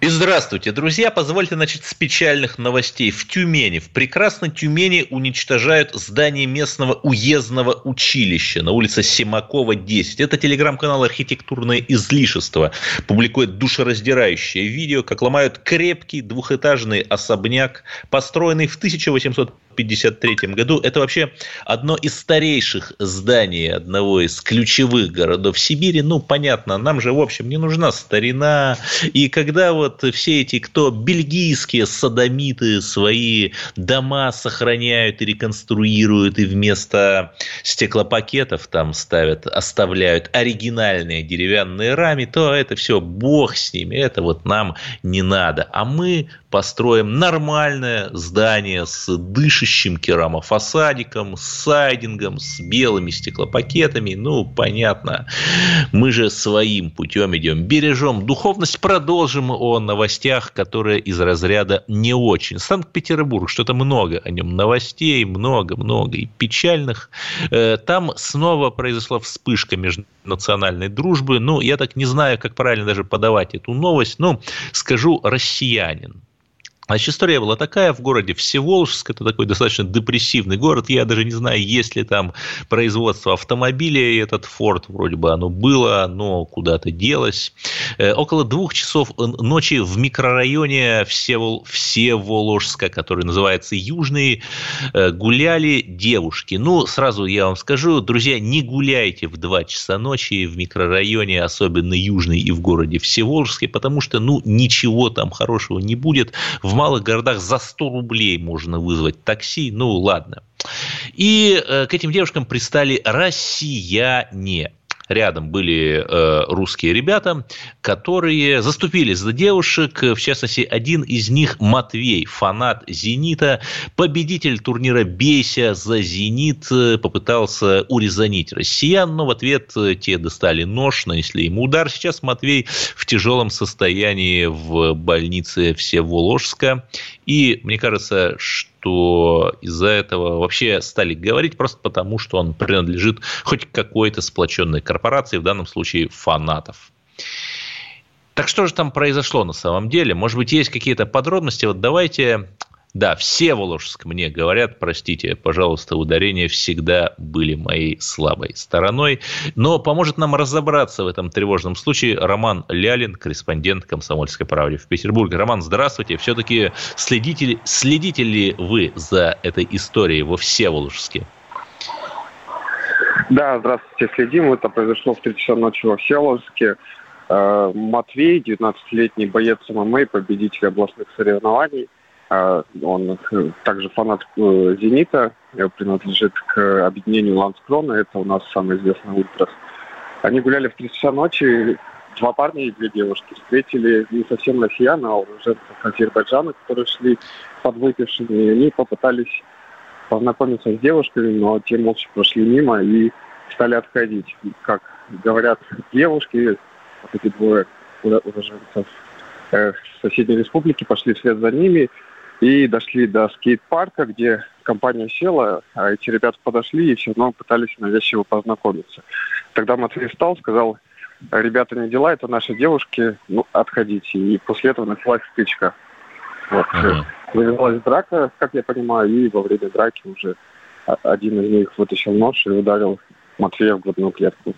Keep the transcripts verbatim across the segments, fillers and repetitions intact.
И здравствуйте, друзья. Позвольте начать с печальных новостей. В Тюмени, в прекрасной Тюмени уничтожают здание местного уездного училища на улице Семакова, десять. Это телеграм-канал «Архитектурное излишество». Публикует душераздирающее видео, как ломают крепкий двухэтажный особняк, построенный в тысяча восемьсот пятьдесят третьем году. Это вообще одно из старейших зданий одного из ключевых городов Сибири. Ну, понятно, нам же, в общем, не нужна старина. И когда вот все эти, кто бельгийские содомиты свои дома сохраняют и реконструируют, и вместо стеклопакетов там ставят, оставляют оригинальные деревянные рамы, то это все бог с ними, это вот нам не надо. А мы построим нормальное здание с дышащим керамофасадиком, с сайдингом, с белыми стеклопакетами. Ну, понятно, мы же своим путем идем. Бережем духовность. Продолжим о новостях, которые из разряда не очень. Санкт-Петербург, что-то много о нем новостей, много-много и печальных. Там снова произошла вспышка межнациональной дружбы. Ну, я так не знаю, как правильно даже подавать эту новость, но скажу «россиянин». Значит, история была такая, в городе Всеволожск, это такой достаточно депрессивный город, я даже не знаю, есть ли там производство автомобилей, этот Ford вроде бы оно было, но куда-то делось. Около двух часов ночи в микрорайоне Всевол... Всеволожска, который называется Южный, гуляли девушки. Ну, сразу я вам скажу, друзья, не гуляйте в два часа ночи в микрорайоне, особенно Южный и в городе Всеволожске, потому что, ну, ничего там хорошего не будет. В малых городах за сто рублей можно вызвать такси, ну ладно. И э, к этим девушкам пристали россияне. Рядом были э, русские ребята, которые заступились за девушек. В частности, один из них Матвей, фанат «Зенита», победитель турнира «Бейся за Зенит», попытался урезонить россиян, но в ответ те достали нож, нанесли ему удар. Сейчас Матвей в тяжелом состоянии в больнице Всеволожска. И мне кажется, что... что из-за этого вообще стали говорить просто потому, что он принадлежит хоть какой-то сплоченной корпорации, в данном случае фанатов. Так что же там произошло на самом деле? Может быть, есть какие-то подробности? Вот давайте... Да, Всеволожск, мне говорят, простите, пожалуйста, ударения всегда были моей слабой стороной. Но поможет нам разобраться в этом тревожном случае Роман Лялин, корреспондент «Комсомольской правды» в Петербурге. Роман, здравствуйте. Все-таки следите, следите ли вы за этой историей во Всеволожске? Да, здравствуйте, следим. Это произошло в три часа ночи во Всеволожске. Матвей, девятнадцатилетний боец эм эм а, победитель областных соревнований. Он также фанат «Зенита», принадлежит к объединению «Ланскрона», это у нас самый известный ультрас. Они гуляли в три часа ночи, два парня и две девушки. Встретили не совсем россиян, а уроженцев Азербайджана, которые шли подвыпившими, и они попытались познакомиться с девушками, но те молча прошли мимо и стали отходить. Как говорят девушки, вот эти двое уроженцев соседней республики пошли вслед за ними, и дошли до скейт-парка, где компания села, а эти ребята подошли и все равно пытались навязчиво познакомиться. Тогда Матвей встал, сказал: ребята, не дела, это наши девушки, ну, отходите. И после этого началась стычка. Вот. Ага. Завязалась драка, как я понимаю, и во время драки уже один из них вытащил нож и ударил Матвея в грудную клетку.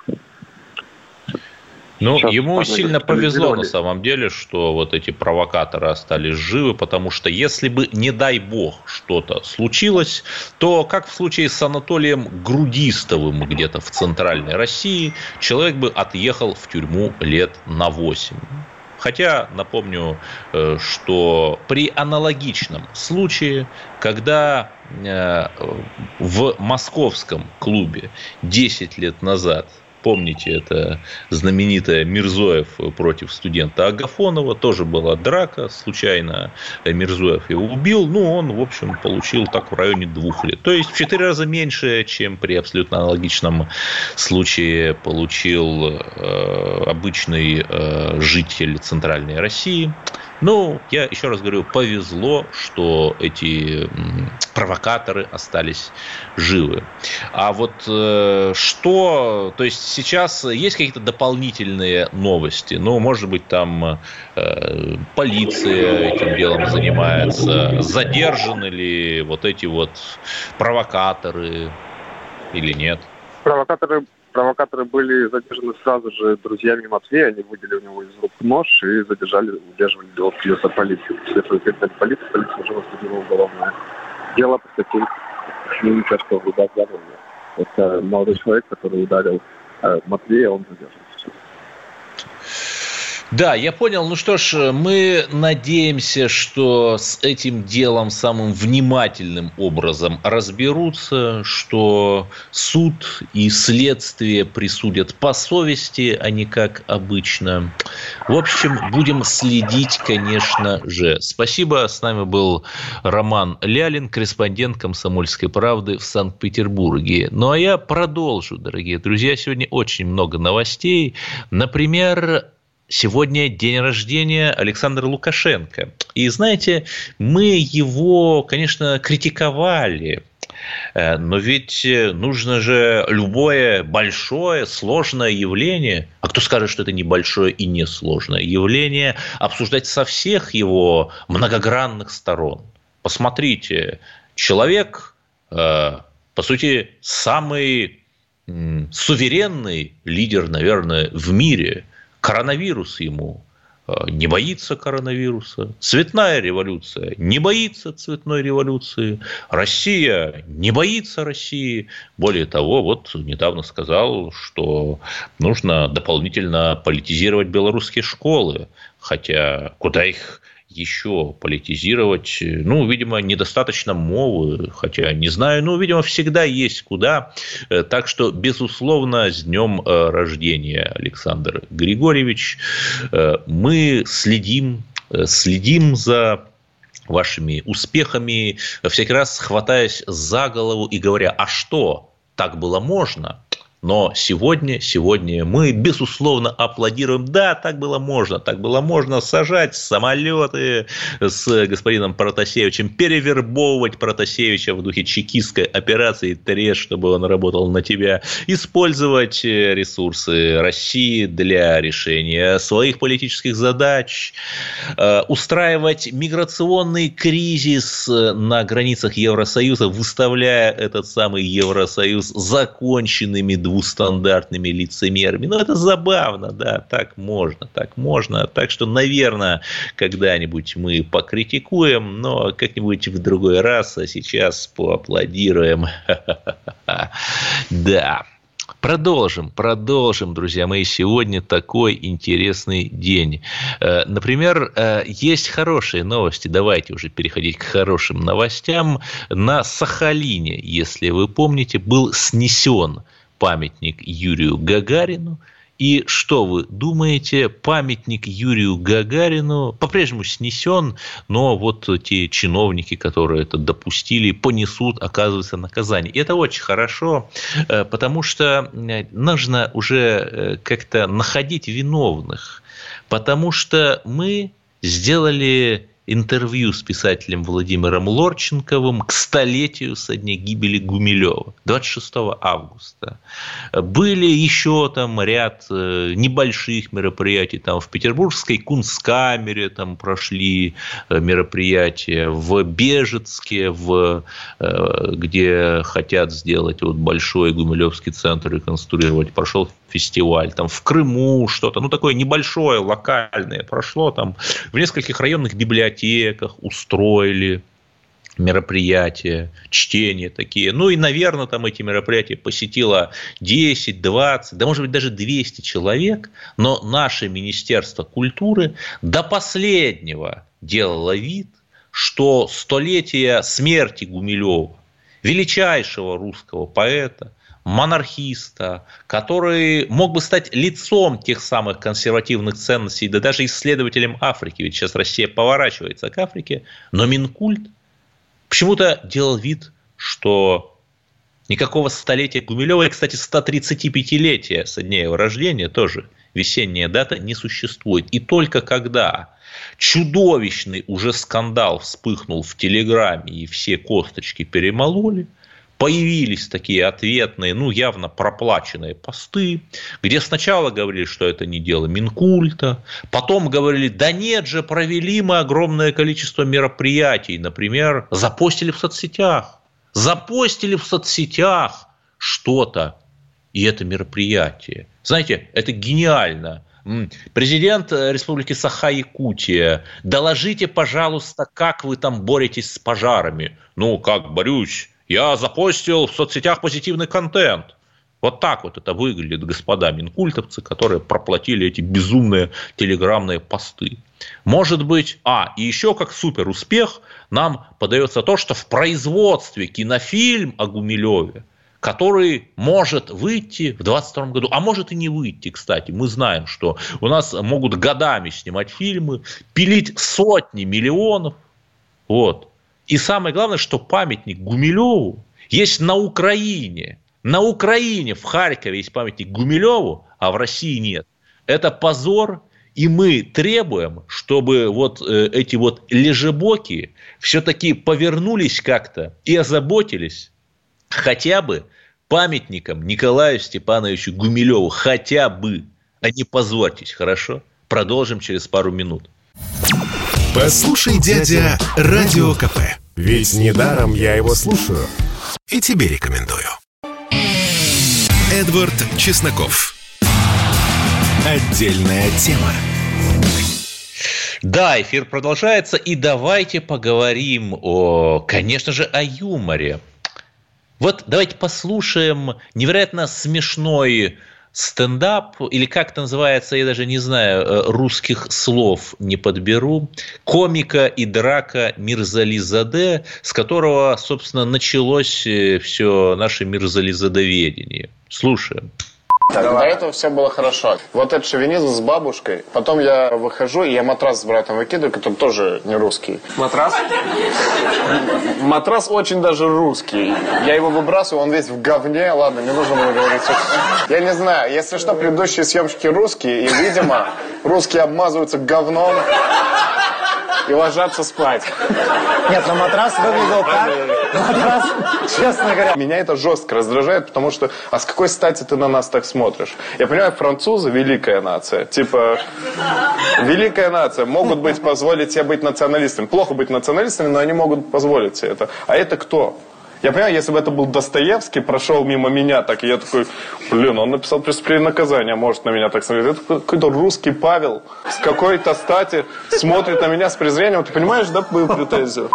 Ну, сейчас ему сильно повезло на самом деле, что вот эти провокаторы остались живы, потому что если бы, не дай бог, что-то случилось, то, как в случае с Анатолием Грудистовым где-то в центральной России, человек бы отъехал в тюрьму лет на восемь. Хотя, напомню, что при аналогичном случае, когда в московском клубе десять лет назад Помните, это знаменитая Мирзоев против студента Агафонова. Тоже была драка. Случайно Мирзоев его убил. Ну, он, в общем, получил так в районе двух лет. То есть, в четыре раза меньше, чем при абсолютно аналогичном случае получил э, обычный э, житель Центральной России. Ну, я еще раз говорю, повезло, что эти провокаторы остались живы. А вот э, что... То есть, сейчас есть какие-то дополнительные новости? Ну, может быть, там э, полиция этим делом занимается. Задержаны ли вот эти вот провокаторы или нет? Провокаторы... Провокаторы были задержаны сразу же друзьями Матвея. Они выдели у него из рук нож и задержали, удерживали дело в за полицию. После этого передали полицию, полиция уже возбудила уголовное дело по статье «Нечестного вреда здоровью». Это молодой человек, который ударил Матвея, он задержан сейчас. Да, я понял. Ну что ж, мы надеемся, что с этим делом самым внимательным образом разберутся, что суд и следствие присудят по совести, а не как обычно. В общем, будем следить, конечно же. Спасибо. С нами был Роман Лялин, корреспондент «Комсомольской правды» в Санкт-Петербурге. Ну а я продолжу, дорогие друзья. Сегодня очень много новостей. Например... Сегодня день рождения Александра Лукашенко. И, знаете, мы его, конечно, критиковали. Но ведь нужно же любое большое, сложное явление, а кто скажет, что это небольшое и несложное явление, обсуждать со всех его многогранных сторон. Посмотрите, человек, по сути, самый суверенный лидер, наверное, в мире. Коронавирус ему не боится коронавируса. Цветная революция не боится цветной революции. Россия не боится России. Более того, вот недавно сказал, что нужно дополнительно политизировать белорусские школы. Хотя куда их еще политизировать? Ну, видимо, недостаточно мовы, хотя не знаю. Ну, видимо, всегда есть куда. Так что, безусловно, с днем рождения, Александр Григорьевич. Мы следим, следим за вашими успехами, всякий раз хватаясь за голову и говоря, а что, так было можно? Но сегодня, сегодня мы, безусловно, аплодируем. Да, так было можно, так было можно сажать самолеты с господином Протасевичем, перевербовывать Протасевича в духе чекистской операции «Треш», чтобы он работал на тебя, использовать ресурсы России для решения своих политических задач, устраивать миграционный кризис на границах Евросоюза, выставляя этот самый Евросоюз законченными двумя двустандартными лицемерами. Ну, это забавно, да, так можно, так можно. Так что, наверное, когда-нибудь мы покритикуем, но как-нибудь в другой раз, а сейчас поаплодируем. Да. Продолжим, продолжим, друзья мои. Сегодня такой интересный день. Например, есть хорошие новости. Давайте уже переходить к хорошим новостям. На Сахалине, если вы помните, был снесен памятник Юрию Гагарину. И что вы думаете, памятник Юрию Гагарину по-прежнему снесен, но вот те чиновники, которые это допустили, понесут, оказывается, наказание. И это очень хорошо, потому что нужно уже как-то находить виновных, потому что мы сделали... интервью с писателем Владимиром Лорченковым к столетию со дня гибели Гумилева, двадцать шестого августа. Были еще там ряд небольших мероприятий, там в Петербургской Кунсткамере там прошли мероприятия, в Бежецке, в, где хотят сделать вот большой Гумилевский центр реконструировать, прошел фестиваль, там в Крыму что-то, ну такое небольшое, локальное прошло, там в нескольких районных библиотеках устроили мероприятия, чтения такие. Ну и, наверное, там эти мероприятия посетило десять, двадцать, да, может быть, даже двести человек. Но наше Министерство культуры до последнего делало вид, что столетие смерти Гумилева, величайшего русского поэта, монархиста, который мог бы стать лицом тех самых консервативных ценностей, да даже исследователем Африки, ведь сейчас Россия поворачивается к Африке, но Минкульт почему-то делал вид, что никакого столетия Гумилева, и, кстати, сто тридцатипятилетия со дня его рождения тоже весенняя дата не существует. И только когда чудовищный уже скандал вспыхнул в Телеграме и все косточки перемололи, появились такие ответные, ну, явно проплаченные посты, где сначала говорили, что это не дело Минкульта, потом говорили, да нет же, провели мы огромное количество мероприятий, например, запостили в соцсетях, запостили в соцсетях что-то, и это мероприятие. Знаете, это гениально. Президент Республики Саха-Якутия, доложите, пожалуйста, как вы там боретесь с пожарами. Ну, как борюсь? Я запостил в соцсетях позитивный контент. Вот так вот это выглядит, господа минкультовцы, которые проплатили эти безумные телеграммные посты. Может быть, а, и еще как суперуспех нам подается то, что в производстве кинофильм о Гумилеве, который может выйти в двадцать втором году, а может и не выйти, кстати. Мы знаем, что у нас могут годами снимать фильмы, пилить сотни миллионов, вот. И самое главное, что памятник Гумилеву есть на Украине. На Украине, в Харькове есть памятник Гумилеву, а в России нет. Это позор, и мы требуем, чтобы вот эти вот лежебоки все-таки повернулись как-то и озаботились хотя бы памятником Николаю Степановичу Гумилеву. Хотя бы. А не позорьтесь, хорошо? Продолжим через пару минут. Послушай, дядя, Радио КП. Ведь недаром я его слушаю. И тебе рекомендую. Эдвард Чесноков. Отдельная тема. Да, эфир продолжается. И давайте поговорим, о, конечно же, о юморе. Вот давайте послушаем невероятно смешной стендап, или как это называется, я даже не знаю, русских слов не подберу, комика Идрака Мирзализаде, с которого, собственно, началось все наше мирзализадоведение. Слушаем. Так, давай. До этого все было хорошо. Вот этот шовинизм с бабушкой. Потом я выхожу, и я матрас с братом выкидываю, который тоже не русский. Матрас? Матрас очень даже русский. Я его выбрасываю, он весь в говне. Ладно, не нужно было говорить. Я не знаю, если что, предыдущие съемщики русские, и, видимо, русские обмазываются говном и ложатся спать. Нет, но матрас выглядел так. Матрас, честно говоря. Меня это жестко раздражает, потому что, а с какой стати ты на нас так смотришь? Я понимаю, французы великая нация. Типа, великая нация. Могут быть, позволить себе быть националистами. Плохо быть националистами, но они могут позволить себе это. А это кто? Я понимаю, если бы это был Достоевский, прошел мимо меня, так и я такой, блин, он написал «Преступление и наказание», может на меня так смотреть. Это какой-то русский Павел с какой-то стати смотрит на меня с презрением. Ты понимаешь, да, мою претензию?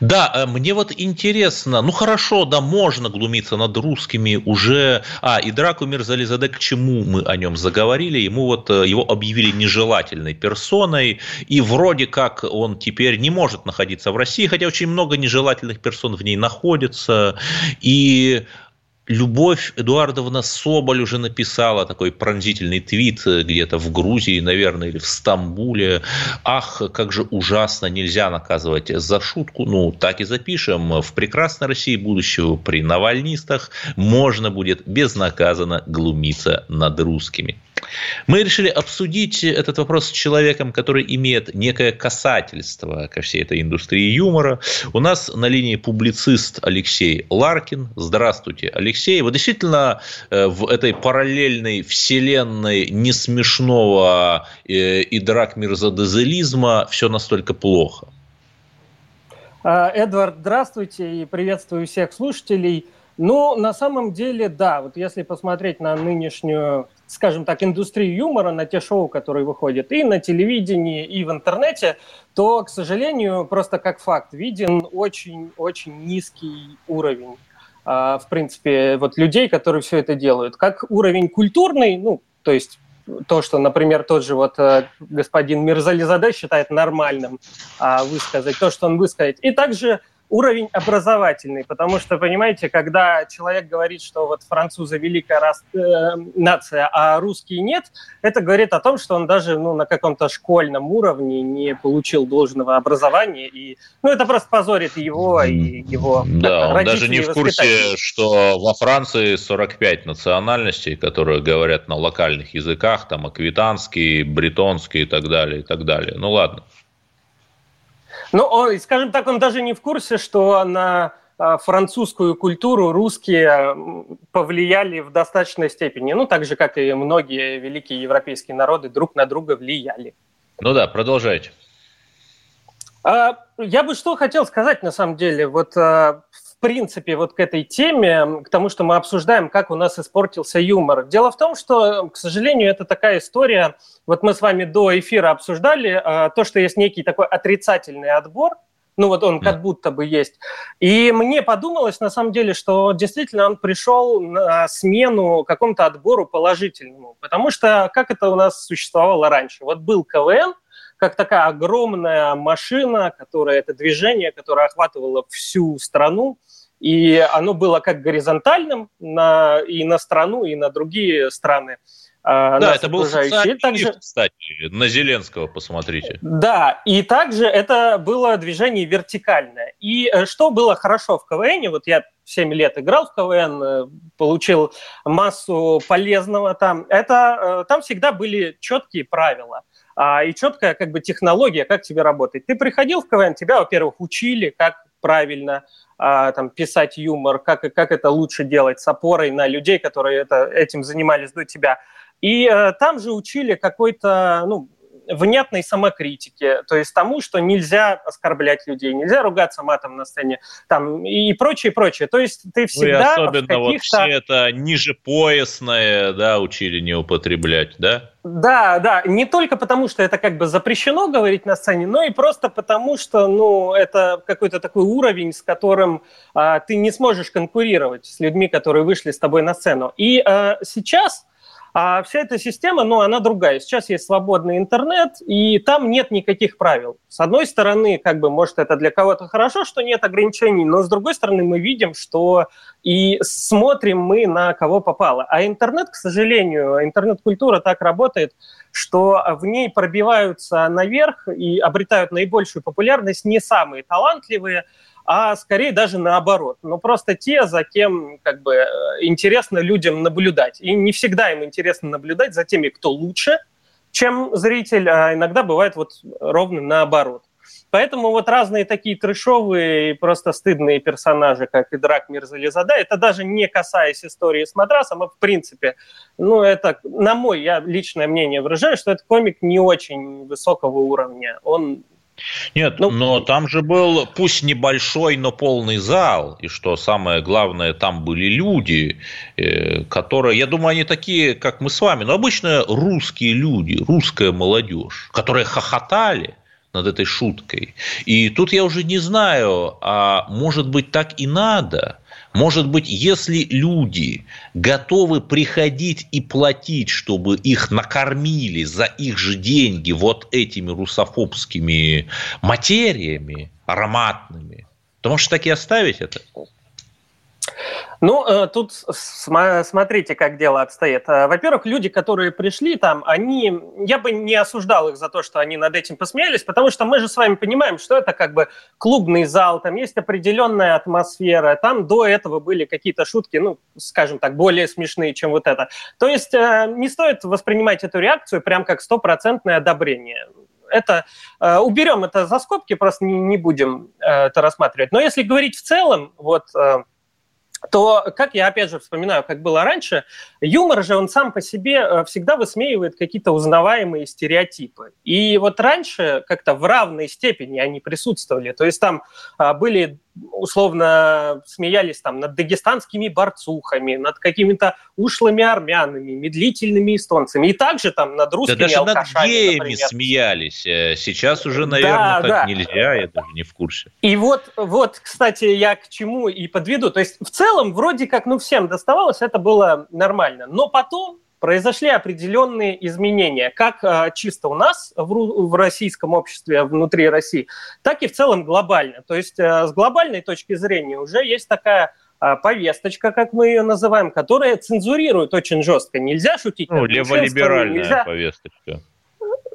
Да, мне вот интересно, ну хорошо, да, можно глумиться над русскими уже. А, Идраку Мирзализаде, к чему мы о нем заговорили? Ему вот его объявили нежелательной персоной, и вроде как он теперь не может находиться в России, хотя очень много нежелательных персон в ней находится. И Любовь Эдуардовна Соболь уже написала такой пронзительный твит где-то в Грузии, наверное, или в Стамбуле. Ах, как же ужасно, нельзя наказывать за шутку. Ну, так и запишем. В прекрасной России будущего при навальнистах можно будет безнаказанно глумиться над русскими. Мы решили обсудить этот вопрос с человеком, который имеет некое касательство ко всей этой индустрии юмора. У нас на линии публицист Алексей Ларкин. Здравствуйте, Алексей. Вы действительно в этой параллельной вселенной несмешного Идрак Мирзализаде все настолько плохо? Эдвард, здравствуйте и приветствую всех слушателей. Ну, на самом деле, да, вот если посмотреть на нынешнюю, скажем так, индустрию юмора, на те шоу, которые выходят и на телевидении, и в интернете, то, к сожалению, просто как факт виден очень-очень низкий уровень, э, в принципе, вот людей, которые все это делают. Как уровень культурный, ну, то есть то, что, например, тот же вот э, господин Мирзализаде считает нормальным э, высказать, то, что он высказать, и также уровень образовательный, потому что, понимаете, когда человек говорит, что вот французы великая рас... э, нация, а русские нет, это говорит о том, что он даже ну, на каком-то школьном уровне не получил должного образования, и ну, это просто позорит его и его да, он даже не в курсе, что во Франции сорок пять национальностей, которые говорят на локальных языках, там аквитанский, бретонский и так далее, и так далее. Ну ладно. Ну, он, скажем так, он даже не в курсе, что на французскую культуру русские повлияли в достаточной степени. Ну, так же, как и многие великие европейские народы друг на друга влияли. Ну да, продолжайте. Я бы что хотел сказать, на самом деле, вот в принципе, вот к этой теме, к тому, что мы обсуждаем, как у нас испортился юмор. Дело в том, что, к сожалению, это такая история. Вот мы с вами до эфира обсуждали то, что есть некий такой отрицательный отбор. Ну вот он как будто бы есть. И мне подумалось, на самом деле, что действительно он пришел на смену какому-то отбору положительному. Потому что как это у нас существовало раньше? Вот был КВН, как такая огромная машина, которая это движение, которое охватывало всю страну, и оно было как горизонтальным на, и на страну, и на другие страны. Э, да, это был социальный также... кстати, на Зеленского посмотрите. Да, и также это было движение вертикальное. И что было хорошо в КВНе, вот я семь лет играл в КВН, получил массу полезного там, это, там всегда были четкие правила. И четкая как бы технология, как тебе работать. Ты приходил в КВН, тебя, во-первых, учили, как правильно а, там, писать юмор, как, как это лучше делать с опорой на людей, которые это, этим занимались до тебя. И а, там же учили какой-то ну, внятной самокритике, то есть тому, что нельзя оскорблять людей, нельзя ругаться матом на сцене там, и прочее, прочее. То есть ты всегда... Ну особенно вот все это нижепоясное да, учили не употреблять, да? Да, да, не только потому, что это как бы запрещено говорить на сцене, но и просто потому, что, ну, это какой-то такой уровень, с которым а, ты не сможешь конкурировать с людьми, которые вышли с тобой на сцену. И а, сейчас а, вся эта система, ну, она другая. Сейчас есть свободный интернет, и там нет никаких правил. С одной стороны, как бы, может, это для кого-то хорошо, что нет ограничений, но с другой стороны, мы видим, что и смотрим мы на кого попало. А интернет, к сожалению, интернет-культура так работает, что в ней пробиваются наверх и обретают наибольшую популярность не самые талантливые, а скорее даже наоборот. Но просто те, за кем как бы, интересно людям наблюдать. И не всегда им интересно наблюдать за теми, кто лучше, чем зритель, а иногда бывает вот ровно наоборот. Поэтому вот разные такие трешовые и просто стыдные персонажи, как Идрак Мирзализаде, это даже не касаясь истории с матрасом, а в принципе, ну это, на мой, я личное мнение выражаю, что этот комик не очень высокого уровня. Он... Нет, ну... но там же был, пусть небольшой, но полный зал, и что самое главное, там были люди, которые, я думаю, они такие, как мы с вами, но обычно русские люди, русская молодежь, которые хохотали над этой шуткой. И тут я уже не знаю, а может быть, так и надо. Может быть, если люди готовы приходить и платить, чтобы их накормили за их же деньги вот этими русофобскими материями ароматными, то может так и оставить это? Ну, тут смотрите, как дело обстоит. Во-первых, люди, которые пришли там, они... Я бы не осуждал их за то, что они над этим посмеялись, потому что мы же с вами понимаем, что это как бы клубный зал, там есть определенная атмосфера, там до этого были какие-то шутки, ну, скажем так, более смешные, чем вот это. То есть не стоит воспринимать эту реакцию прям как стопроцентное одобрение. Это, э, уберем это за скобки, просто не, не будем э, это рассматривать. Но если говорить в целом, вот... Э, то, как я опять же вспоминаю, как было раньше, юмор же, он сам по себе всегда высмеивает какие-то узнаваемые стереотипы. И вот раньше как-то в равной степени они присутствовали. То есть там были, условно, смеялись там над дагестанскими борцухами, над какими-то ушлыми армянами, медлительными эстонцами, и также там над русскими да, даже алкашами, над геями, например, смеялись. Сейчас уже, наверное, да, так да. нельзя, я даже не в курсе. И вот, вот, кстати, я к чему и подведу. То есть в целом вроде как, ну, всем доставалось, это было нормально. Но потом произошли определенные изменения, как чисто у нас в российском обществе, внутри России, так и в целом глобально. То есть с глобальной точки зрения уже есть такая повесточка, как мы ее называем, которая цензурирует очень жестко. Нельзя шутить над гейством. Ну, леволиберальная нельзя... повесточка.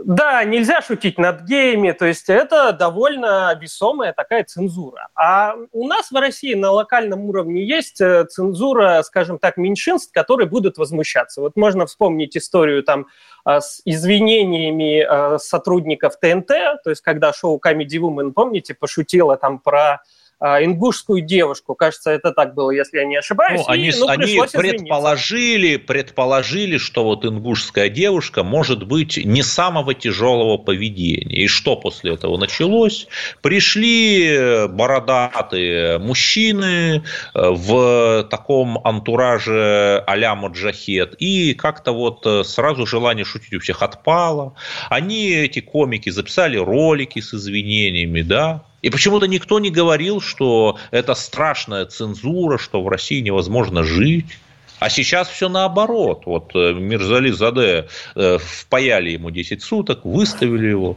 Да, нельзя шутить над геями, то есть это довольно весомая такая цензура. А у нас в России на локальном уровне есть цензура, скажем так, меньшинств, которые будут возмущаться. Вот можно вспомнить историю там с извинениями сотрудников ТНТ, то есть когда шоу Comedy Woman, помните, пошутило там про ингушскую девушку. Кажется, это так было, если я не ошибаюсь. Ну, и, они ну, они предположили, предположили, что вот ингушская девушка может быть не самого тяжелого поведения. И что после этого началось? Пришли бородатые мужчины в таком антураже а-ля маджахет. И как-то вот сразу желание шутить у всех отпало. Они, эти комики, записали ролики с извинениями, да? И почему-то никто не говорил, что это страшная цензура, что в России невозможно жить. А сейчас все наоборот. Вот Мирзализаде впаяли ему десять суток, выставили его.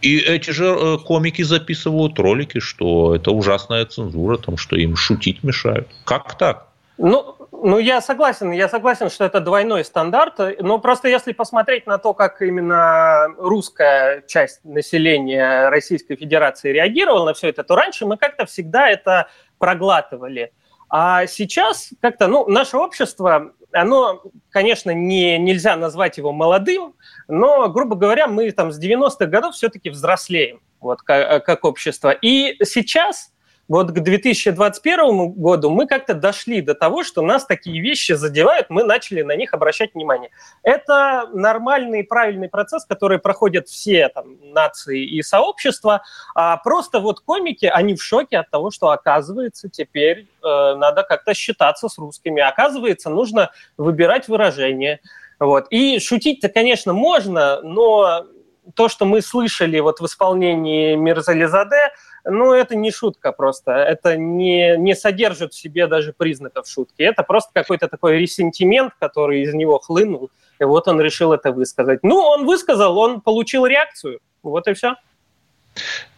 И эти же комики записывают ролики, что это ужасная цензура, там, что им шутить мешают. Как так? Ну, ну, я согласен, я согласен, что это двойной стандарт, но просто если посмотреть на то, как именно русская часть населения Российской Федерации реагировала на все это, то раньше мы как-то всегда это проглатывали. А сейчас как-то, ну, наше общество, оно, конечно, не, нельзя назвать его молодым, но, грубо говоря, мы там с девяностых годов все-таки взрослеем, вот, как, как общество. И сейчас... Вот к две тысячи двадцать первому году мы как-то дошли до того, что нас такие вещи задевают, мы начали на них обращать внимание. Это нормальный, правильный процесс, который проходят все там, нации и сообщества. А просто вот комики, они в шоке от того, что, оказывается, теперь э, надо как-то считаться с русскими. Оказывается, нужно выбирать выражение. Вот. И шутить-то, конечно, можно, но то, что мы слышали вот в исполнении Мирзализаде, ну, это не шутка просто, это не, не содержит в себе даже признаков шутки. Это просто какой-то такой ресентимент, который из него хлынул, и вот он решил это высказать. Ну, он высказал, он получил реакцию, вот и все.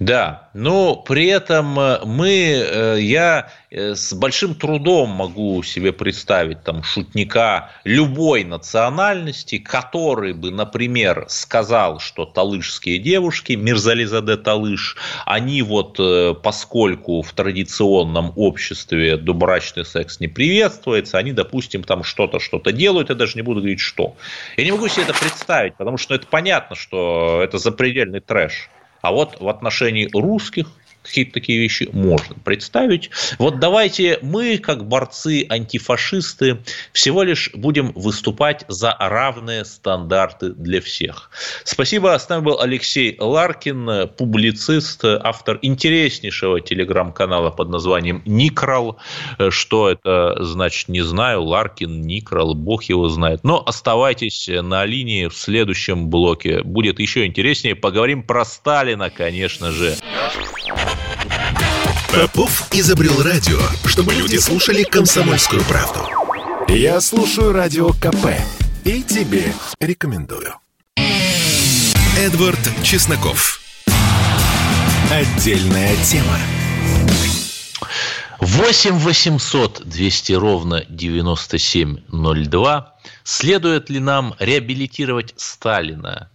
Да, но при этом мы, я с большим трудом могу себе представить там, шутника любой национальности, который бы, например, сказал, что талышские девушки, Мирзализаде Талыш, они вот, поскольку в традиционном обществе добрачный секс не приветствуется, они, допустим, там что-то, что-то делают, я даже не буду говорить, что. Я не могу себе это представить, потому что это понятно, что это запредельный трэш. А вот в отношении русских какие-то такие вещи можно представить. Вот давайте мы, как борцы-антифашисты, всего лишь будем выступать за равные стандарты для всех. Спасибо. С нами был Алексей Ларкин, публицист, автор интереснейшего телеграм-канала под названием «Никрол». Что это значит, не знаю. Ларкин, Никрол, бог его знает. Но оставайтесь на линии в следующем блоке. Будет еще интереснее. Поговорим про Сталина, конечно же. Попов изобрел радио, чтобы люди слушали «Комсомольскую правду». Я слушаю радио КП и тебе рекомендую. Эдвард Чесноков. Отдельная тема. восемь восемьсот двести ровно девяносто семь ноль два. Следует ли нам реабилитировать Сталина?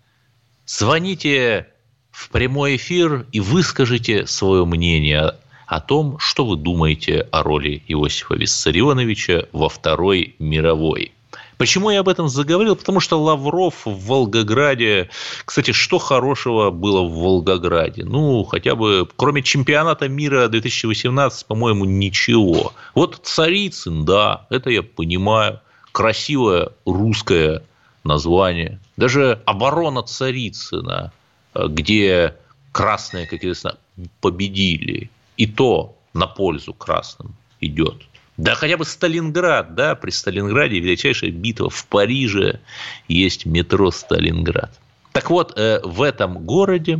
Звоните в прямой эфир и выскажите свое мнение о том, что вы думаете о роли Иосифа Виссарионовича во Второй мировой. Почему я об этом заговорил? Потому что Лавров в Волгограде... Кстати, что хорошего было в Волгограде? Ну, хотя бы, кроме чемпионата мира две тысячи восемнадцать, по-моему, ничего. Вот Царицын, да, это я понимаю. Красивое русское название. Даже оборона Царицына, где красные, как известно, победили. И то на пользу красным идет. Да хотя бы Сталинград, да, при Сталинграде величайшая битва. В Париже есть метро Сталинград. Так вот, в этом городе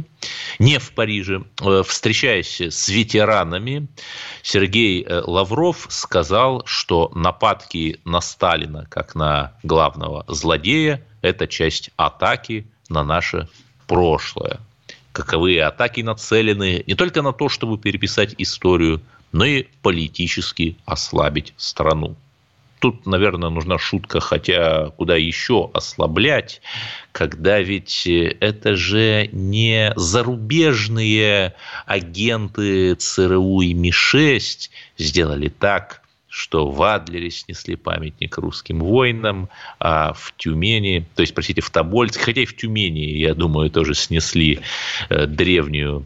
не в Париже, встречаясь с ветеранами, Сергей Лавров сказал, что нападки на Сталина, как на главного злодея, это часть атаки на наше прошлое. Каковые атаки нацелены не только на то, чтобы переписать историю, но и политически ослабить страну. Тут, наверное, нужна шутка, хотя куда еще ослаблять, когда ведь это же не зарубежные агенты ЦРУ и эм-шесть сделали так, что в Адлере снесли памятник русским воинам, а в Тюмени, то есть, простите, в Тобольске, хотя и в Тюмени, я думаю, тоже снесли древнюю,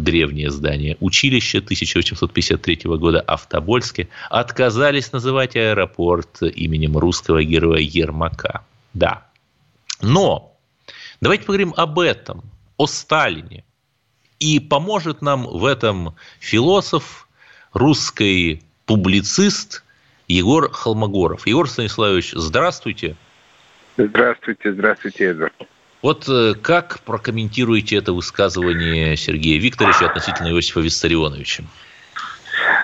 древнее здание училища тысяча восемьсот пятьдесят третьего года, а в Тобольске отказались называть аэропорт именем русского героя Ермака. Да. Но давайте поговорим об этом, о Сталине. И поможет нам в этом философ русской публицист Егор Холмогоров. Егор Станиславович, здравствуйте. Здравствуйте, здравствуйте, Эдвард. Вот как прокомментируете это высказывание Сергея Викторовича относительно Иосифа Виссарионовича?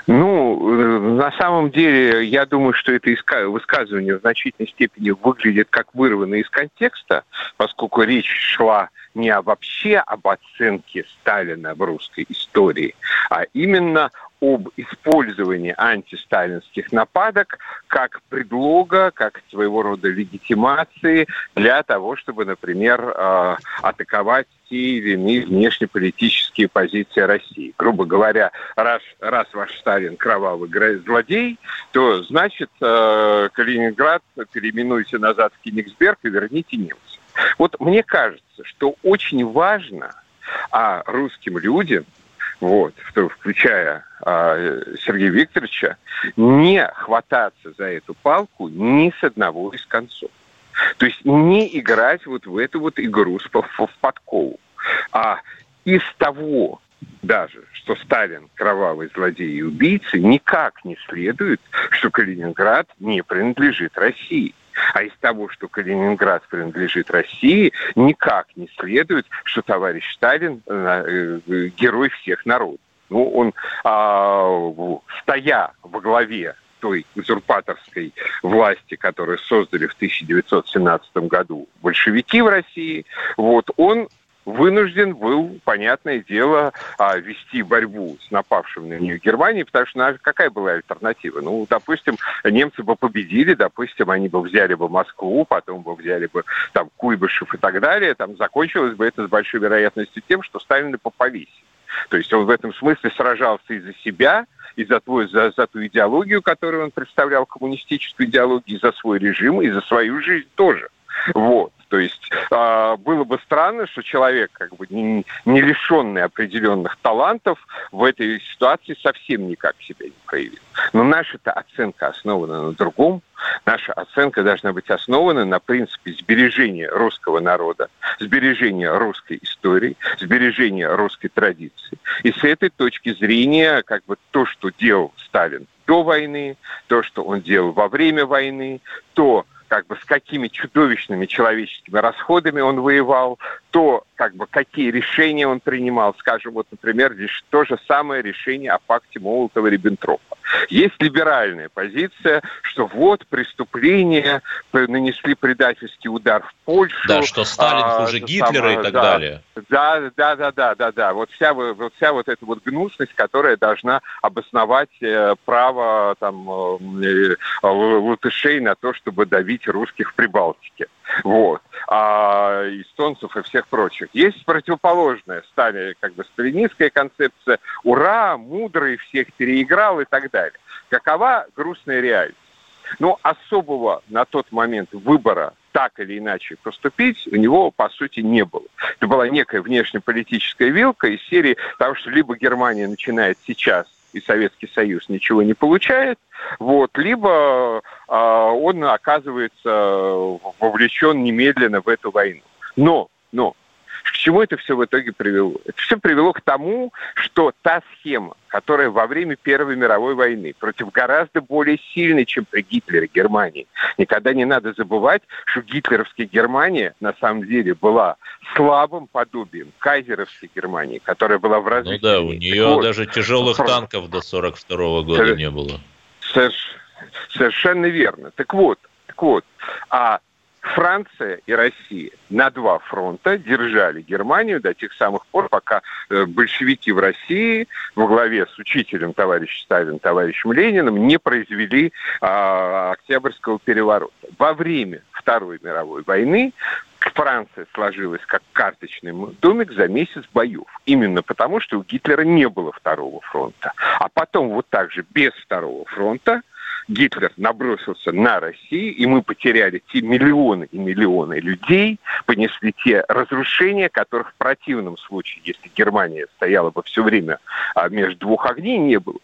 Ну, на самом деле, я думаю, что это высказывание в значительной степени выглядит как вырванное из контекста, поскольку речь шла не вообще об оценке Сталина в русской истории, а именно об использовании антисталинских нападок как предлога, как своего рода легитимации для того, чтобы, например, э, атаковать те или иные внешнеполитические позиции России. Грубо говоря, раз, раз ваш Сталин кровавый злодей, то значит э, Калининград переименуйте назад в Кенигсберг и верните немцев. Вот мне кажется, что очень важно а, русским людям, вот, включая э, Сергея Викторовича, не хвататься за эту палку ни с одного из концов. То есть не играть вот в эту вот игру в подкову. А из того даже, что Сталин кровавый злодей и убийца, никак не следует, что Калининград не принадлежит России. А из того, что Калининград принадлежит России, никак не следует, что товарищ Сталин э, э, герой всех народов. Ну, он, э, стоя во главе той узурпаторской власти, которую создали в тысяча девятьсот семнадцатом году большевики в России, вот он вынужден был, понятное дело, вести борьбу с напавшим на нее Германией, потому что какая была альтернатива? Ну, допустим, немцы бы победили, допустим, они бы взяли бы Москву, потом бы взяли бы там Куйбышев и так далее, там закончилось бы это с большой вероятностью тем, что Сталина бы повесили. То есть он в этом смысле сражался и за себя, и за, твой, за, за ту идеологию, которую он представлял, коммунистическую идеологию, и за свой режим, и за свою жизнь тоже. Вот. То есть э, было бы странно, что человек, как бы не, не лишенный определенных талантов, в этой ситуации совсем никак себя не проявил. Но наша-то оценка основана на другом. Наша оценка должна быть основана на принципе сбережения русского народа, сбережения русской истории, сбережения русской традиции. И с этой точки зрения, как бы то, что делал Сталин до войны, то, что он делал во время войны, то, как бы с какими чудовищными человеческими расходами он воевал, то, как бы, какие решения он принимал. Скажем, вот, например, лишь то же самое решение о пакте Молотова-Риббентропа. Есть либеральная позиция, что вот преступления нанесли предательский удар в Польшу. Да, что Сталин а, хуже Гитлера сама, и так да, далее. Да, да, да, да, да, да. Вот вся вот, вся вот эта вот гнусность, которая должна обосновать э, право там, э, э, латышей на то, чтобы давить русских в Прибалтике. Вот. А эстонцев и всех прочих. Есть противоположная стали, как бы сталинистская концепция. Ура, мудрый, всех переиграл и так далее. Какова грустная реальность? Но особого на тот момент выбора так или иначе поступить у него, по сути, не было. Это была некая внешнеполитическая вилка из серии того, что либо Германия начинает сейчас и Советский Союз ничего не получает, вот, либо э, он оказывается вовлечен немедленно в эту войну. Но, но К чему это все в итоге привело? Это все привело к тому, что та схема, которая во время Первой мировой войны против гораздо более сильной, чем при Гитлере Германии. Никогда не надо забывать, что гитлеровская Германия на самом деле была слабым подобием кайзеровской Германии, которая была в развитии. Ну да, у нее вот, даже тяжелых просто... танков до сорок второго года Сов... не было. Совершенно верно. Так вот, так вот, а Франция и Россия на два фронта держали Германию до тех самых пор, пока большевики в России во главе с учителем товарищем Сталиным, товарищем Лениным не произвели а, Октябрьского переворота. Во время Второй мировой войны Франция сложилась как карточный домик за месяц боев. Именно потому, что у Гитлера не было Второго фронта. А потом вот так же без Второго фронта Гитлер набросился на Россию, и мы потеряли те миллионы и миллионы людей, понесли те разрушения, которых в противном случае, если Германия стояла бы все время между двух огней, не было.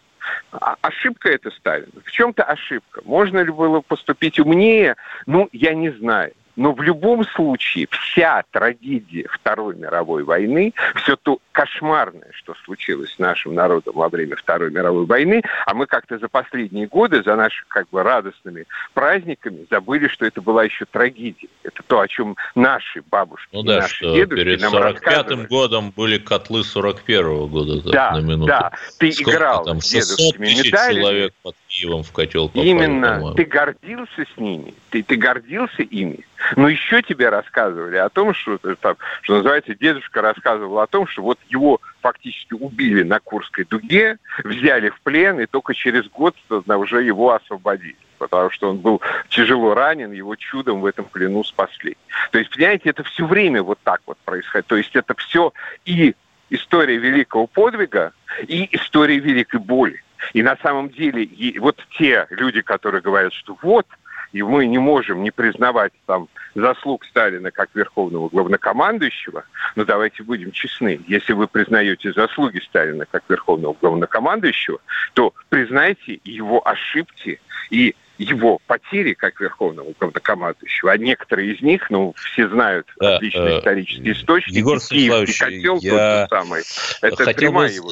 Ошибка это Сталина. В чем-то ошибка. Можно ли было поступить умнее? Ну, я не знаю. Но в любом случае вся трагедия Второй мировой войны, все то кошмарное, что случилось с нашим народом во время Второй мировой войны, а мы как-то за последние годы, за нашими как бы радостными праздниками забыли, что это была еще трагедия. Это то, о чем наши бабушки, ну да, наши дедушки нам рассказывали. Перед сорок пятым годом были котлы сорок первого года. Так, да, на минуту. Да, ты Сколько играл там, с дедушками медалями. Человек под Киевом в котел попал, именно, по-моему. Ты гордился с ними, ты, ты гордился ими. Но еще тебе рассказывали о том, что, там, что называется, дедушка рассказывал о том, что вот его фактически убили на Курской дуге, взяли в плен, и только через год уже его освободили. Потому что он был тяжело ранен, его чудом в этом плену спасли. То есть, понимаете, это все время вот так вот происходит. То есть это все и история великого подвига, и история великой боли. И на самом деле и вот те люди, которые говорят, что вот, и мы не можем не признавать там заслуг Сталина как верховного главнокомандующего, но давайте будем честны, если вы признаете заслуги Сталина как верховного главнокомандующего, то признайте его ошибки и его потери как верховного главнокомандующего, а некоторые из них, ну, все знают да, отличные э, исторические источники, Егор Станиславович, котел я... тот же самый, это прямая бы... его...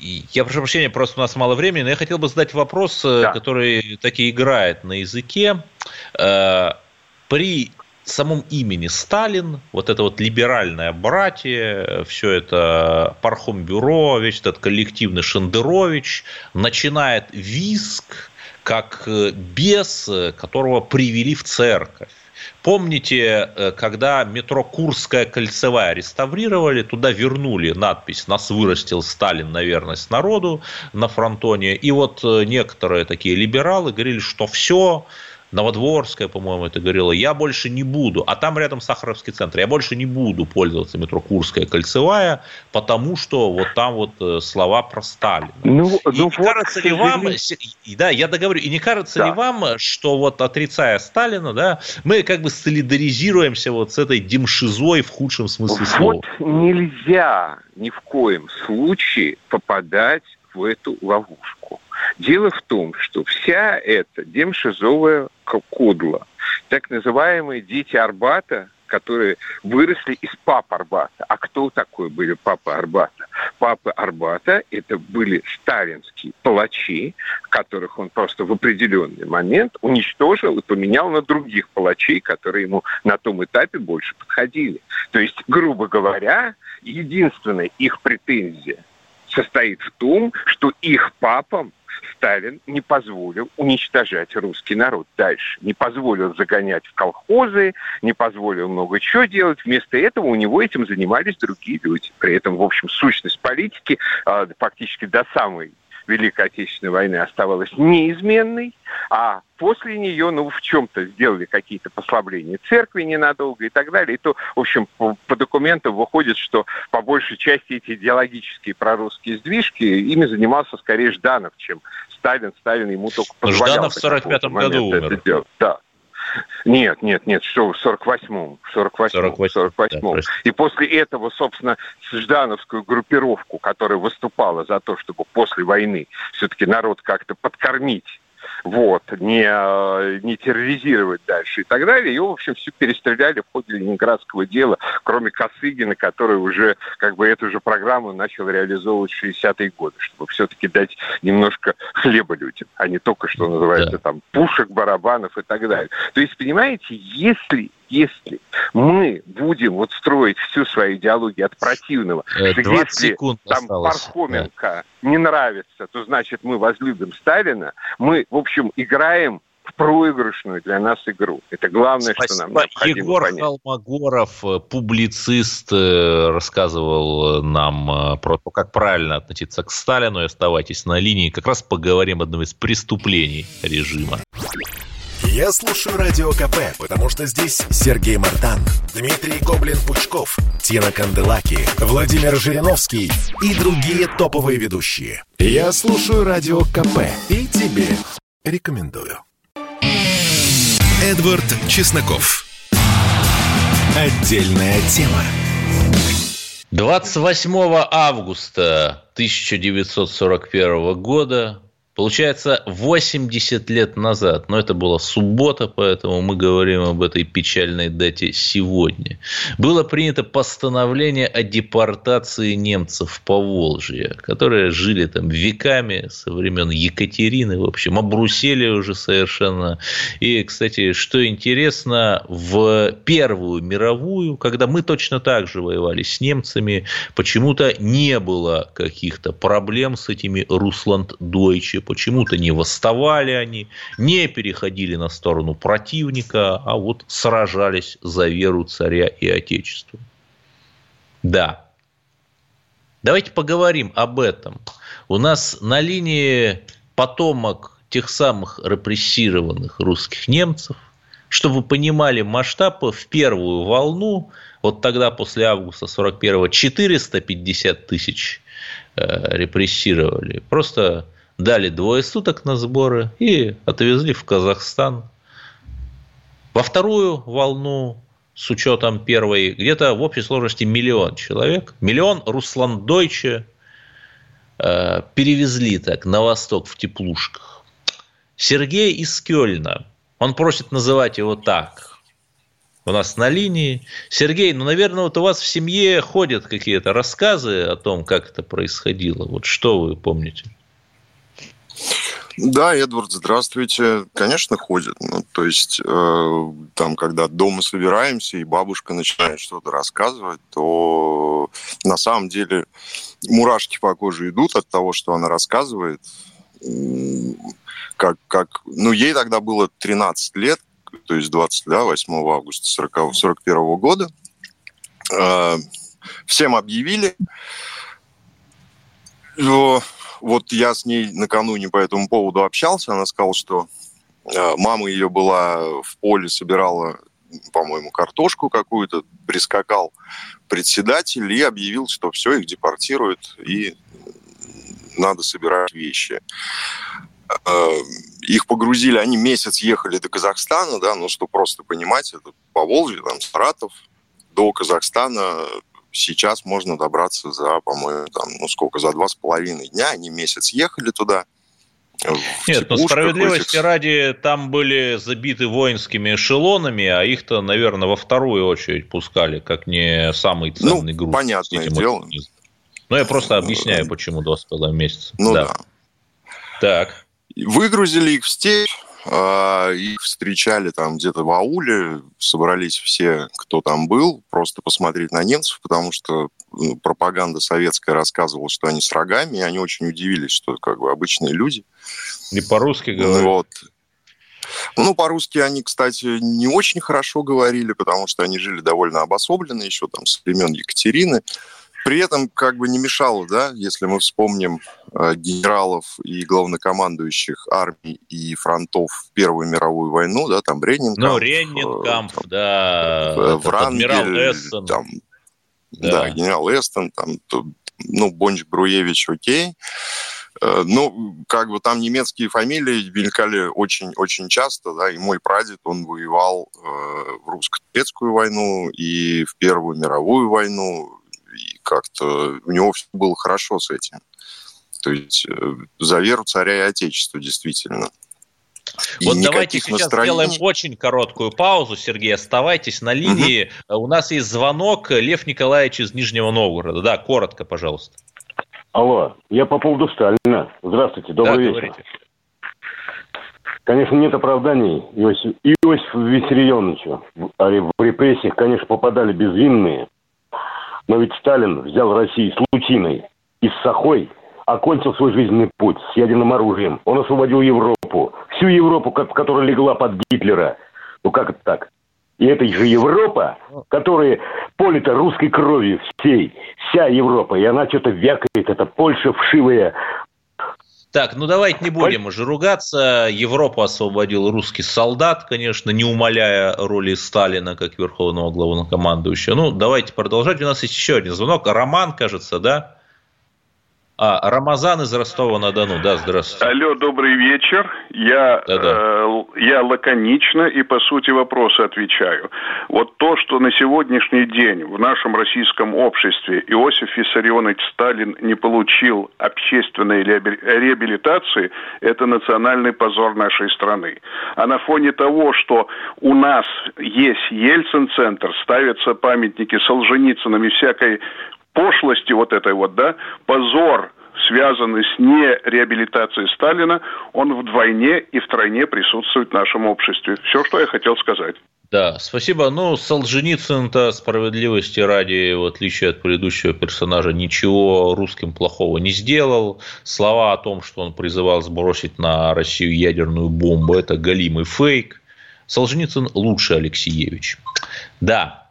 Я прошу прощения, просто у нас мало времени, но я хотел бы задать вопрос, да. который таки играет на языке. При самом имени Сталин, вот это вот либеральное братие, все это Пархомбюро, весь этот коллективный Шендерович, начинает визг, как бес, которого привели в церковь. Помните, когда метро Курская кольцевая реставрировали, туда вернули надпись «Нас вырастил Сталин на верность народу» на фронтоне. И вот некоторые такие либералы говорили, что все, Новодворская, по-моему, это говорила, я больше не буду, а там рядом Сахаровский центр, я больше не буду пользоваться метро Курская кольцевая, потому что вот там вот слова про Сталина. Ну, и ну, не вот кажется ли вам, да, я договорю, и не кажется да. ли вам, что вот отрицая Сталина, да, мы как бы солидаризируемся вот с этой демшизой в худшем смысле слова? Вот нельзя ни в коем случае попадать в эту ловушку. Дело в том, что вся эта демшизовая кодла, так называемые дети Арбата, которые выросли из пап Арбата. А кто такой были папы Арбата? Папы Арбата – это были сталинские палачи, которых он просто в определенный момент уничтожил и поменял на других палачей, которые ему на том этапе больше подходили. То есть, грубо говоря, единственная их претензия состоит в том, что их папам Сталин не позволил уничтожать русский народ дальше. Не позволил загонять в колхозы, не позволил много чего делать. Вместо этого у него этим занимались другие люди. При этом, в общем, сущность политики э, фактически до самой Великой Отечественной войны оставалась неизменной, а после нее, ну, в чем-то сделали какие-то послабления церкви ненадолго и так далее. И то, в общем, по, по документам выходит, что по большей части эти идеологические прорусские сдвижки, ими занимался скорее Жданов, чем Сталин. Сталин ему только позволял. Жданов в сорок пятом году умер. Да. Нет, нет, нет, что в сорок восьмом, в сорок восьмом, сорок восьмом. Да, и после этого, собственно, ждановскую группировку, которая выступала за то, чтобы после войны все-таки народ как-то подкормить вот, не, не терроризировать дальше и так далее. Ее, в общем, все перестреляли в ходе ленинградского дела, кроме Косыгина, который уже, как бы, эту же программу начал реализовывать в шестидесятые годы, чтобы все-таки дать немножко хлеба людям, а не только, что называется, да. там, пушек, барабанов и так далее. То есть, понимаете, если... Если мы будем вот строить всю свою идеологию от противного, что если там осталось. Пархоменко да. не нравится, то значит мы возлюбим Сталина, мы, в общем, играем в проигрышную для нас игру. Это главное, Спасибо. Что нам необходимо Егор понять. Егор Холмогоров, публицист, рассказывал нам про то, как правильно относиться к Сталину. И оставайтесь на линии. Как раз поговорим о одном из преступлений режима. Я слушаю Радио КП, потому что здесь Сергей Мартан, Дмитрий Гоблин-Пучков, Тина Канделаки, Владимир Жириновский и другие топовые ведущие. Я слушаю Радио КП и тебе рекомендую. Эдвард Чесноков. Отдельная тема. двадцать восьмого августа тысяча девятьсот сорок первого года... Получается, восемьдесят лет назад, но это была суббота, поэтому мы говорим об этой печальной дате сегодня, было принято постановление о депортации немцев в Поволжье, которые жили там веками, со времен Екатерины, в общем, обрусели уже совершенно. И, кстати, что интересно, в Первую мировую, когда мы точно так же воевали с немцами, почему-то не было каких-то проблем с этими русланд-дойче. Почему-то не восставали они, не переходили на сторону противника, а вот сражались за веру царя и отечества. Да. Давайте поговорим об этом. У нас на линии потомок тех самых репрессированных русских немцев. Чтобы вы понимали масштаб, в первую волну, вот тогда после августа сорок первого, четыреста пятьдесят тысяч э, репрессировали. Просто... Дали двое суток на сборы и отвезли в Казахстан. Во вторую волну, с учетом первой, где-то в общей сложности миллион человек. Миллион русландойче э, перевезли так на восток в теплушках. Сергей из Кёльна. Он просит называть его так. У нас на линии. Сергей, ну, наверное, вот у вас в семье ходят какие-то рассказы о том, как это происходило. Вот что вы помните? Да, Эдвард, здравствуйте. Конечно, ходит. Ну, то есть, э, там, когда дома собираемся, и бабушка начинает что-то рассказывать, то на самом деле мурашки по коже идут от того, что она рассказывает. Как, как... Ну, ей тогда было тринадцать лет, то есть двадцать восьмого августа сорок первого года. Э, всем объявили... Вот я с ней накануне по этому поводу общался. Она сказала, что мама ее была в поле, собирала, по-моему, картошку какую-то. Прискакал председатель и объявил, что все, их депортируют, и надо собирать вещи. Их погрузили, они месяц ехали до Казахстана, да, ну, что просто понимать, это Поволжье, там, Саратов, до Казахстана... Сейчас можно добраться за, по-моему, там, ну сколько, за два с половиной дня. Они месяц ехали туда. Нет, но справедливости этих... ради, там были забиты воинскими эшелонами, а их-то, наверное, во вторую очередь пускали, как не самый ценный ну, груз. Ну, понятное дело. Этим. Но я просто объясняю, ну, почему два с половиной месяца. Ну да. да. Так. Выгрузили их в степь. Их встречали там где-то в ауле, собрались все, кто там был, просто посмотреть на немцев, потому что пропаганда советская рассказывала, что они с рогами, и они очень удивились, что как бы обычные люди. Не по-русски говорят. Вот. Ну, по-русски они, кстати, не очень хорошо говорили, потому что они жили довольно обособленно еще там со времен Екатерины. При этом как бы не мешало, да, если мы вспомним э, генералов и главнокомандующих армий и фронтов в Первую мировую войну, да, там Реннинкамп. Ну, Реннинкамп, э, да, э, Врангель, адмирал Эстон. Там, да. да, генерал Эстон, там, тут, ну, Бонч-Бруевич, окей. Э, ну, как бы там немецкие фамилии мелькали очень-очень часто, да, и мой прадед, он воевал э, в русско-турецкую войну и в Первую мировую войну. И как-то у него все было хорошо с этим. То есть за веру царя и отечества, действительно. И вот давайте сейчас настроений. Сделаем очень короткую паузу, Сергей, оставайтесь на линии. Угу. У нас есть звонок, Лев Николаевич из Нижнего Новгорода. Да, коротко, пожалуйста. Алло, я по поводу Сталина. Здравствуйте, добрый да, вечер. Говорите. Конечно, нет оправданий Иосифу Виссарионовичу. В репрессиях, конечно, попадали безвинные. Но ведь Сталин взял Россию с лучиной и с сахой, окончил свой жизненный путь с ядерным оружием. Он освободил Европу. Всю Европу, которая легла под Гитлера. Ну как это так? И это же Европа, которая полита русской кровью всей. Вся Европа. И она что-то вякает. Это Польша вшивая. Так, ну давайте не будем уже ругаться. Европу освободил русский солдат, конечно, не умаляя роли Сталина как верховного главнокомандующего. Ну, давайте продолжать. У нас есть еще один звонок. Роман, кажется, да? А, Рамазан из Ростова-на-Дону. Да, здравствуйте. Алло, добрый вечер. Я, э, я лаконично и по сути вопроса отвечаю. Вот то, что на сегодняшний день в нашем российском обществе Иосиф Виссарионович Сталин не получил общественной реабилитации, это национальный позор нашей страны. А на фоне того, что у нас есть Ельцин-центр, ставятся памятники Солженицыным и всякой пошлости вот этой вот, да, позор, связанный с нереабилитацией Сталина, он вдвойне и втройне присутствует в нашем обществе. Все, что я хотел сказать. Да, спасибо. Ну, Солженицын-то, справедливости ради, в отличие от предыдущего персонажа, ничего русским плохого не сделал. Слова о том, что он призывал сбросить на Россию ядерную бомбу, это голимый фейк. Солженицын лучше Алексеевич. Да.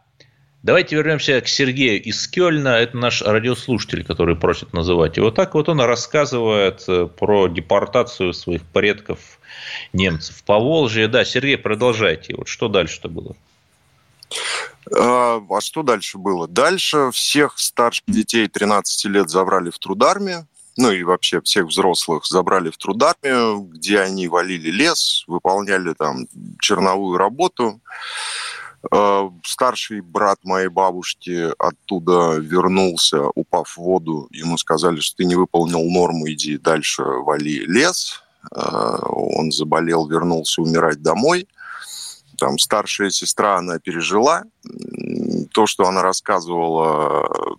Давайте вернемся к Сергею из Кёльна. Это наш радиослушатель, который просит называть его так. Вот он рассказывает про депортацию своих предков немцев по Волжье. Да, Сергей, продолжайте. Вот что дальше-то было? А, а что дальше было? Дальше всех старших детей тринадцати лет забрали в трудармию. Ну и вообще всех взрослых забрали в трудармию, где они валили лес, выполняли там черновую работу. Старший брат моей бабушки оттуда вернулся, упав в воду. Ему сказали, что ты не выполнил норму, иди дальше, вали лес. Он заболел, вернулся умирать домой. Там старшая сестра, она пережила. То, что она рассказывала,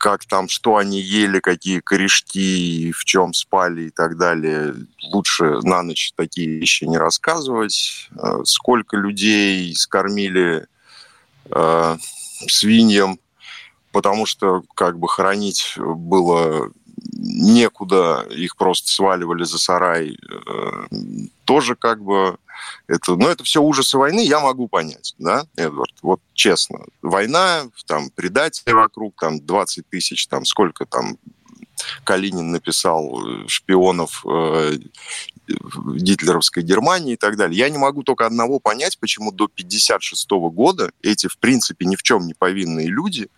как там, что они ели, какие корешки, в чем спали и так далее. Лучше на ночь такие вещи не рассказывать. Сколько людей скормили э, свиньям, потому что как бы хоронить было некуда, их просто сваливали за сарай. Э, тоже как бы... Это, но это все ужасы войны, я могу понять, да, Эдвард? Вот честно, война, там, предатели вокруг, там, двадцать тысяч, там, сколько там Калинин написал шпионов э, гитлеровской Германии и так далее. Я не могу только одного понять, почему до пятьдесят шестого года эти, в принципе, ни в чем не повинные люди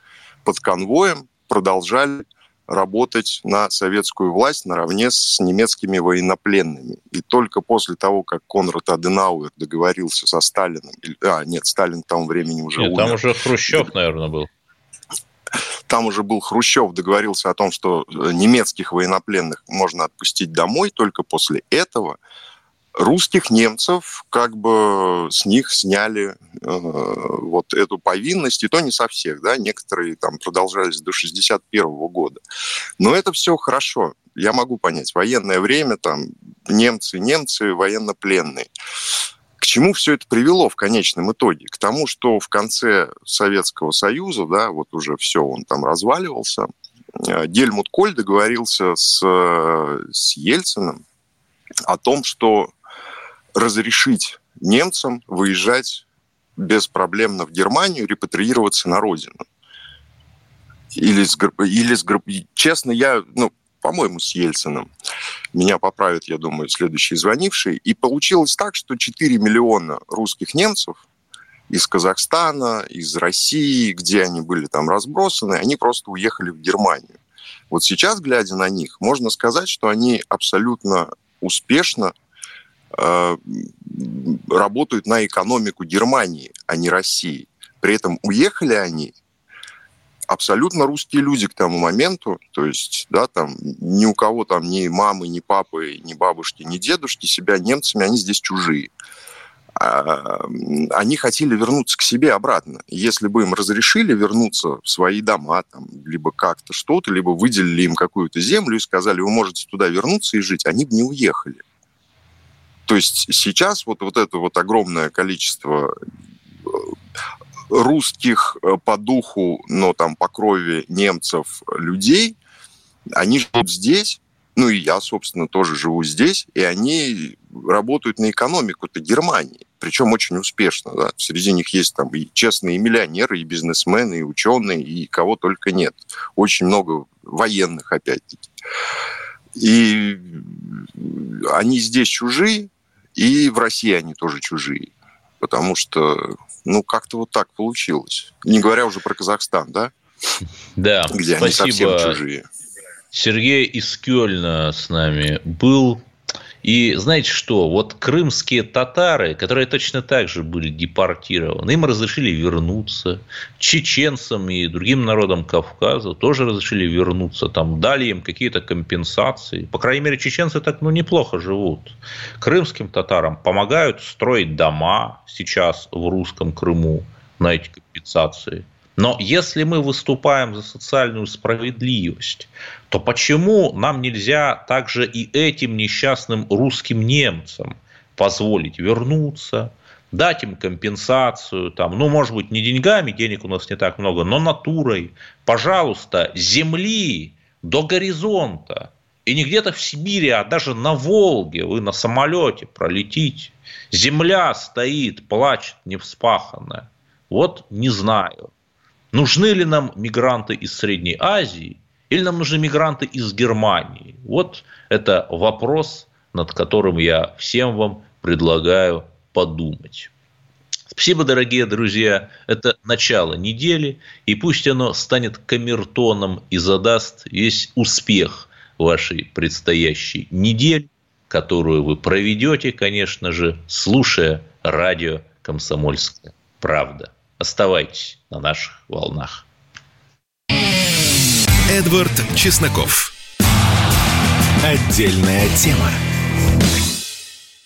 под конвоем продолжали работать на советскую власть наравне с немецкими военнопленными. И только после того, как Конрад Аденауэр договорился со Сталином... А, нет, Сталин к тому времени уже нет, умер. Там уже Хрущев, наверное, был. Там уже был Хрущев, договорился о том, что немецких военнопленных можно отпустить домой. Только после этого русских немцев как бы с них сняли э, вот эту повинность, и то не со всех, да, некоторые там продолжались до шестьдесят первого года. Но это все хорошо, я могу понять, военное время, там, немцы, немцы, военнопленные. К чему все это привело в конечном итоге? К тому, что в конце Советского Союза, да, вот уже все, он там разваливался, Гельмут Коль договорился с, с Ельциным о том, что разрешить немцам выезжать беспроблемно в Германию, репатриироваться на родину. Или с, или с, честно, я, ну, по-моему, с Ельциным. Меня поправят, я думаю, следующие звонившие. И получилось так, что четыре миллиона русских немцев из Казахстана, из России, где они были там разбросаны, они просто уехали в Германию. Вот сейчас, глядя на них, можно сказать, что они абсолютно успешно э, работают на экономику Германии, а не России. При этом уехали они абсолютно русские люди к тому моменту, то есть, да, там ни у кого там ни мамы, ни папы, ни бабушки, ни дедушки себя немцами, они здесь чужие. Они хотели вернуться к себе обратно. Если бы им разрешили вернуться в свои дома, там, либо как-то что-то, либо выделили им какую-то землю и сказали, вы можете туда вернуться и жить, они бы не уехали. То есть сейчас вот, вот это вот огромное количество русских по духу, но там по крови немцев людей, они живут здесь, ну и я, собственно, тоже живу здесь, и они работают на экономику-то Германии, причем очень успешно. Да? Среди них есть там и честные миллионеры, и бизнесмены, и ученые, и кого только нет. Очень много военных, опять-таки. И они здесь чужие, и в России они тоже чужие, потому что, ну, как-то вот так получилось. Не говоря уже про Казахстан, да? Да, где спасибо. Они совсем чужие. Сергей из Кёльна с нами был. И знаете что? Вот крымские татары, которые точно так же были депортированы, им разрешили вернуться. Чеченцам и другим народам Кавказа тоже разрешили вернуться. Там дали им какие-то компенсации. По крайней мере, чеченцы так, ну, неплохо живут. Крымским татарам помогают строить дома сейчас в русском Крыму на эти компенсации. Но если мы выступаем за социальную справедливость, то почему нам нельзя также и этим несчастным русским немцам позволить вернуться, дать им компенсацию, там, ну, может быть, не деньгами, денег у нас не так много, но натурой, пожалуйста, земли до горизонта. И не где-то в Сибири, а даже на Волге вы на самолете пролетите. Земля стоит, плачет невспаханная. Вот не знаю. Нужны ли нам мигранты из Средней Азии или нам нужны мигранты из Германии? Вот это вопрос, над которым я всем вам предлагаю подумать. Спасибо, дорогие друзья. Это начало недели, и пусть оно станет камертоном и задаст весь успех вашей предстоящей недели, которую вы проведете, конечно же, слушая радио «Комсомольская правда». Оставайтесь на наших волнах. Эдвард Чесноков. Отдельная тема.